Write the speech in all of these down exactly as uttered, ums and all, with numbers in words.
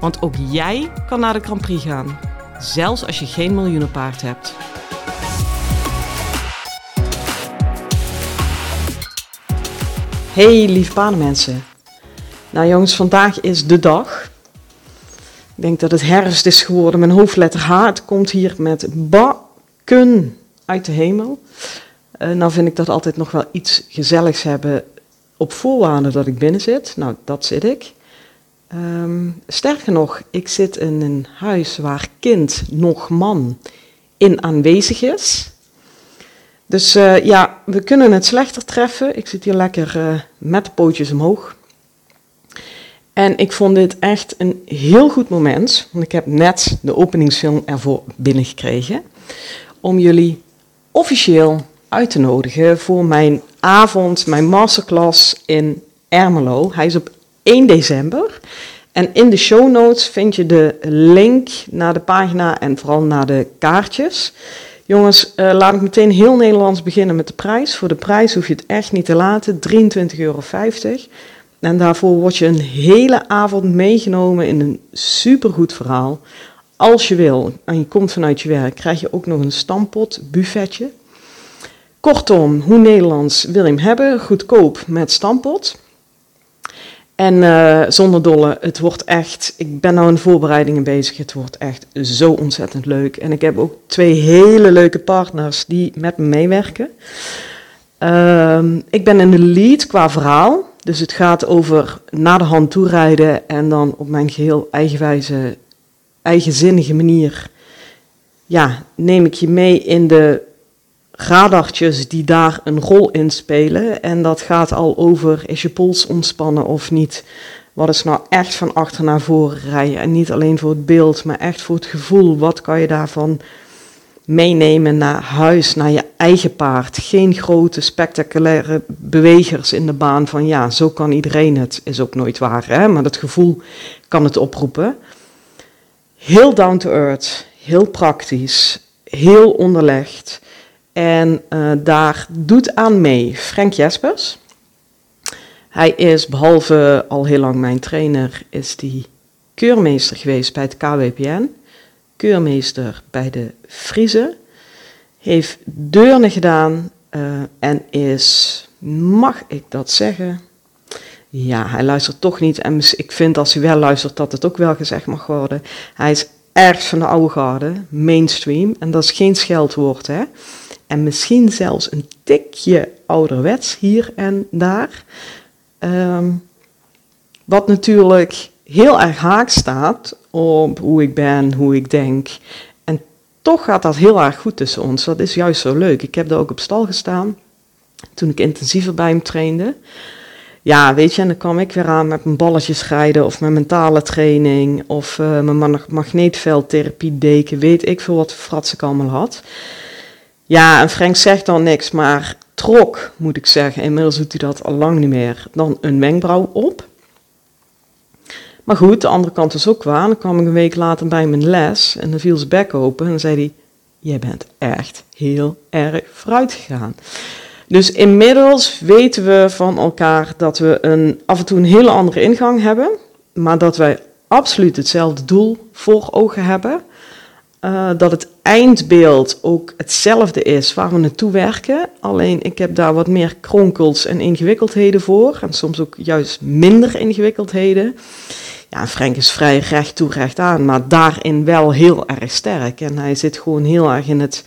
Want ook jij kan naar de Grand Prix gaan, zelfs als je geen miljoenenpaard hebt. Hey lief paardenmensen. Nou jongens, vandaag is de dag. Ik denk dat het herfst is geworden. Mijn hoofdletter H, het komt hier met bakken uit de hemel. Uh, nou vind ik dat altijd nog wel iets gezelligs hebben op voorwaarde dat ik binnen zit. Nou, dat zit ik. Um, sterker nog, ik zit in een huis waar kind nog man in aanwezig is. Dus uh, ja, we kunnen het slechter treffen. Ik zit hier lekker uh, met de pootjes omhoog. En ik vond dit echt een heel goed moment, want ik heb net de openingsfilm ervoor binnengekregen, om jullie officieel uit te nodigen voor mijn avond, mijn masterclass in Ermelo. Hij is op één december en in de show notes vind je de link naar de pagina en vooral naar de kaartjes. Jongens, uh, laat ik meteen heel Nederlands beginnen met de prijs. Voor de prijs hoef je het echt niet te laten, drieëntwintig euro vijftig. En daarvoor word je een hele avond meegenomen in een supergoed verhaal. Als je wil, en je komt vanuit je werk, krijg je ook nog een stampot, buffetje. Kortom, hoe Nederlands wil je hem hebben? Goedkoop met stampot. En uh, zonder dolle, het wordt echt, ik ben nou in voorbereidingen bezig, het wordt echt zo ontzettend leuk. En ik heb ook twee hele leuke partners die met me meewerken. Uh, ik ben in de lead qua verhaal. Dus het gaat over naar de hand toe rijden en dan op mijn geheel eigenwijze, eigenzinnige manier, ja, neem ik je mee in de radartjes die daar een rol in spelen. En dat gaat al over, is je pols ontspannen of niet? Wat is nou echt van achter naar voren rijden? En niet alleen voor het beeld, maar echt voor het gevoel. Wat kan je daarvan meenemen naar huis, naar je eigen paard? Geen grote spectaculaire bewegers in de baan van ja, zo kan iedereen het. Is ook nooit waar, hè? Maar dat gevoel kan het oproepen. Heel down to earth, heel praktisch, heel onderlegd. En uh, daar doet aan mee Frank Jespers. Hij is behalve al heel lang mijn trainer, is die keurmeester geweest bij het K W P N. Keurmeester bij de Friese, heeft Deurne gedaan uh, en is, mag ik dat zeggen? Ja, hij luistert toch niet en ik vind als hij wel luistert dat het ook wel gezegd mag worden. Hij is erg van de oude garde, mainstream en dat is geen scheldwoord hè. En misschien zelfs een tikje ouderwets hier en daar. Um, wat natuurlijk heel erg haak staat op hoe ik ben, hoe ik denk. En toch gaat dat heel erg goed tussen ons. Dat is juist zo leuk. Ik heb daar ook op stal gestaan toen ik intensiever bij hem trainde. Ja, weet je, en dan kwam ik weer aan met mijn balletjes rijden of mijn mentale training of uh, mijn magneetveldtherapie deken, weet ik veel wat frats ik allemaal had. Ja, en Frank zegt dan niks, maar trok, moet ik zeggen. Inmiddels doet hij dat al lang niet meer. Dan een wenkbrauw op. Maar goed, de andere kant was ook waar. Dan kwam ik een week later bij mijn les en dan viel zijn bek open. En dan zei hij, jij bent echt heel erg vooruit gegaan. Dus inmiddels weten we van elkaar dat we een, af en toe een hele andere ingang hebben. Maar dat wij absoluut hetzelfde doel voor ogen hebben. Uh, dat het eindbeeld ook hetzelfde is waar we naartoe werken. Alleen ik heb daar wat meer kronkels en ingewikkeldheden voor. En soms ook juist minder ingewikkeldheden. Ja, Frank is vrij recht toe recht aan, maar daarin wel heel erg sterk. En hij zit gewoon heel erg in het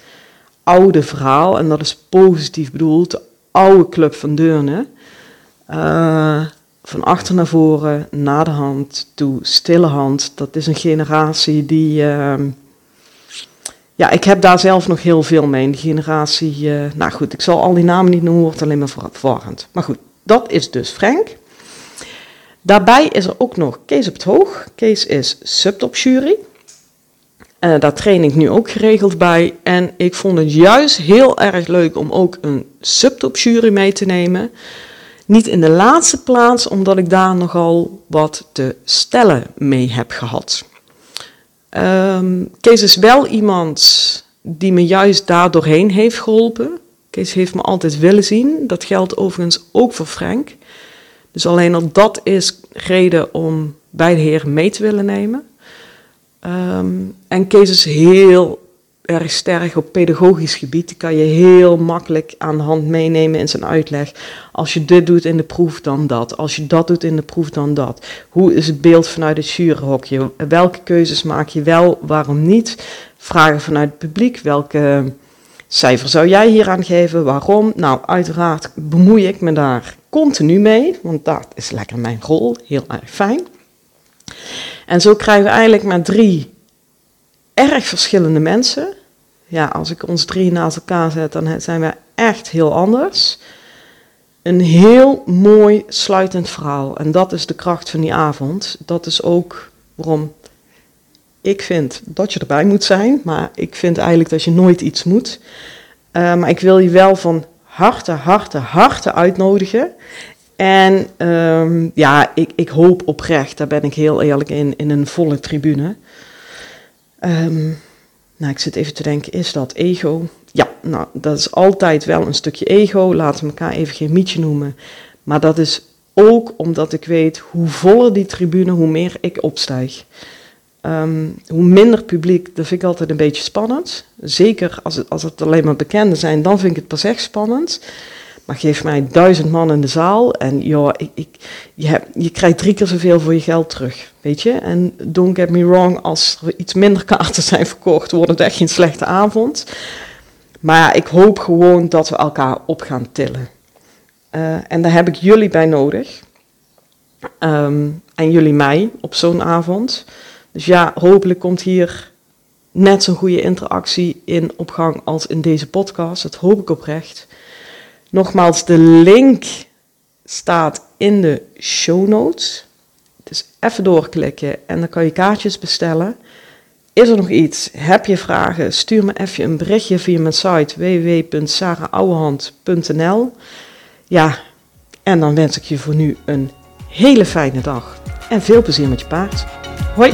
oude verhaal. En dat is positief bedoeld. De oude club van Deurne. Uh, van achter naar voren, naar de hand toe, stille hand. Dat is een generatie die... Uh, Ja, ik heb daar zelf nog heel veel mee. De generatie, uh, nou goed, ik zal al die namen niet noemen, wordt alleen maar verwarrend. Maar goed, dat is dus Frank. Daarbij is er ook nog Kees op het hoog. Kees is subtopjury. Uh, daar train ik nu ook geregeld bij. En ik vond het juist heel erg leuk om ook een subtopjury mee te nemen. Niet in de laatste plaats, omdat ik daar nogal wat te stellen mee heb gehad. Um, Kees is wel iemand die me juist daar doorheen heeft geholpen. Kees heeft me altijd willen zien. Dat geldt overigens ook voor Frank. Dus alleen al dat is reden om beide heren mee te willen nemen. Um, en Kees is heel erg sterk op pedagogisch gebied. Die kan je heel makkelijk aan de hand meenemen in zijn uitleg. Als je dit doet in de proef, dan dat. Als je dat doet in de proef, dan dat. Hoe is het beeld vanuit het juryhokje? Welke keuzes maak je wel, waarom niet? Vragen vanuit het publiek. Welke cijfer zou jij hier aan geven? Waarom? Nou, uiteraard bemoei ik me daar continu mee. Want dat is lekker mijn rol. Heel erg fijn. En zo krijgen we eigenlijk maar drie erg verschillende mensen. Ja, als ik ons drie naast elkaar zet, dan zijn we echt heel anders. Een heel mooi sluitend verhaal. En dat is de kracht van die avond. Dat is ook waarom ik vind dat je erbij moet zijn. Maar ik vind eigenlijk dat je nooit iets moet. Uh, maar ik wil je wel van harte, harte, harte uitnodigen. En um, ja, ik, ik hoop oprecht, daar ben ik heel eerlijk in, in een volle tribune. Um, nou, ik zit even te denken, is dat ego? Ja, nou, dat is altijd wel een stukje ego. Laten we elkaar even geen mietje noemen. Maar dat is ook omdat ik weet, hoe voller die tribune, hoe meer ik opstijg. Um, hoe minder publiek, dat vind ik altijd een beetje spannend. Zeker als het, als het alleen maar bekenden zijn, dan vind ik het pas echt spannend. Maar geef mij duizend man in de zaal en joh, ik, ik, je, hebt, je krijgt drie keer zoveel voor je geld terug, weet je. En don't get me wrong, als er iets minder kaarten zijn verkocht, wordt het echt geen slechte avond. Maar ik hoop gewoon dat we elkaar op gaan tillen. Uh, en daar heb ik jullie bij nodig. Um, en jullie mij op zo'n avond. Dus ja, hopelijk komt hier net zo'n goede interactie in op gang als in deze podcast. Dat hoop ik oprecht. Nogmaals, de link staat in de show notes. Dus even doorklikken en dan kan je kaartjes bestellen. Is er nog iets? Heb je vragen? Stuur me even een berichtje via mijn site w w w punt sarah ouwerhand punt n l. Ja, en dan wens ik je voor nu een hele fijne dag. En veel plezier met je paard. Hoi!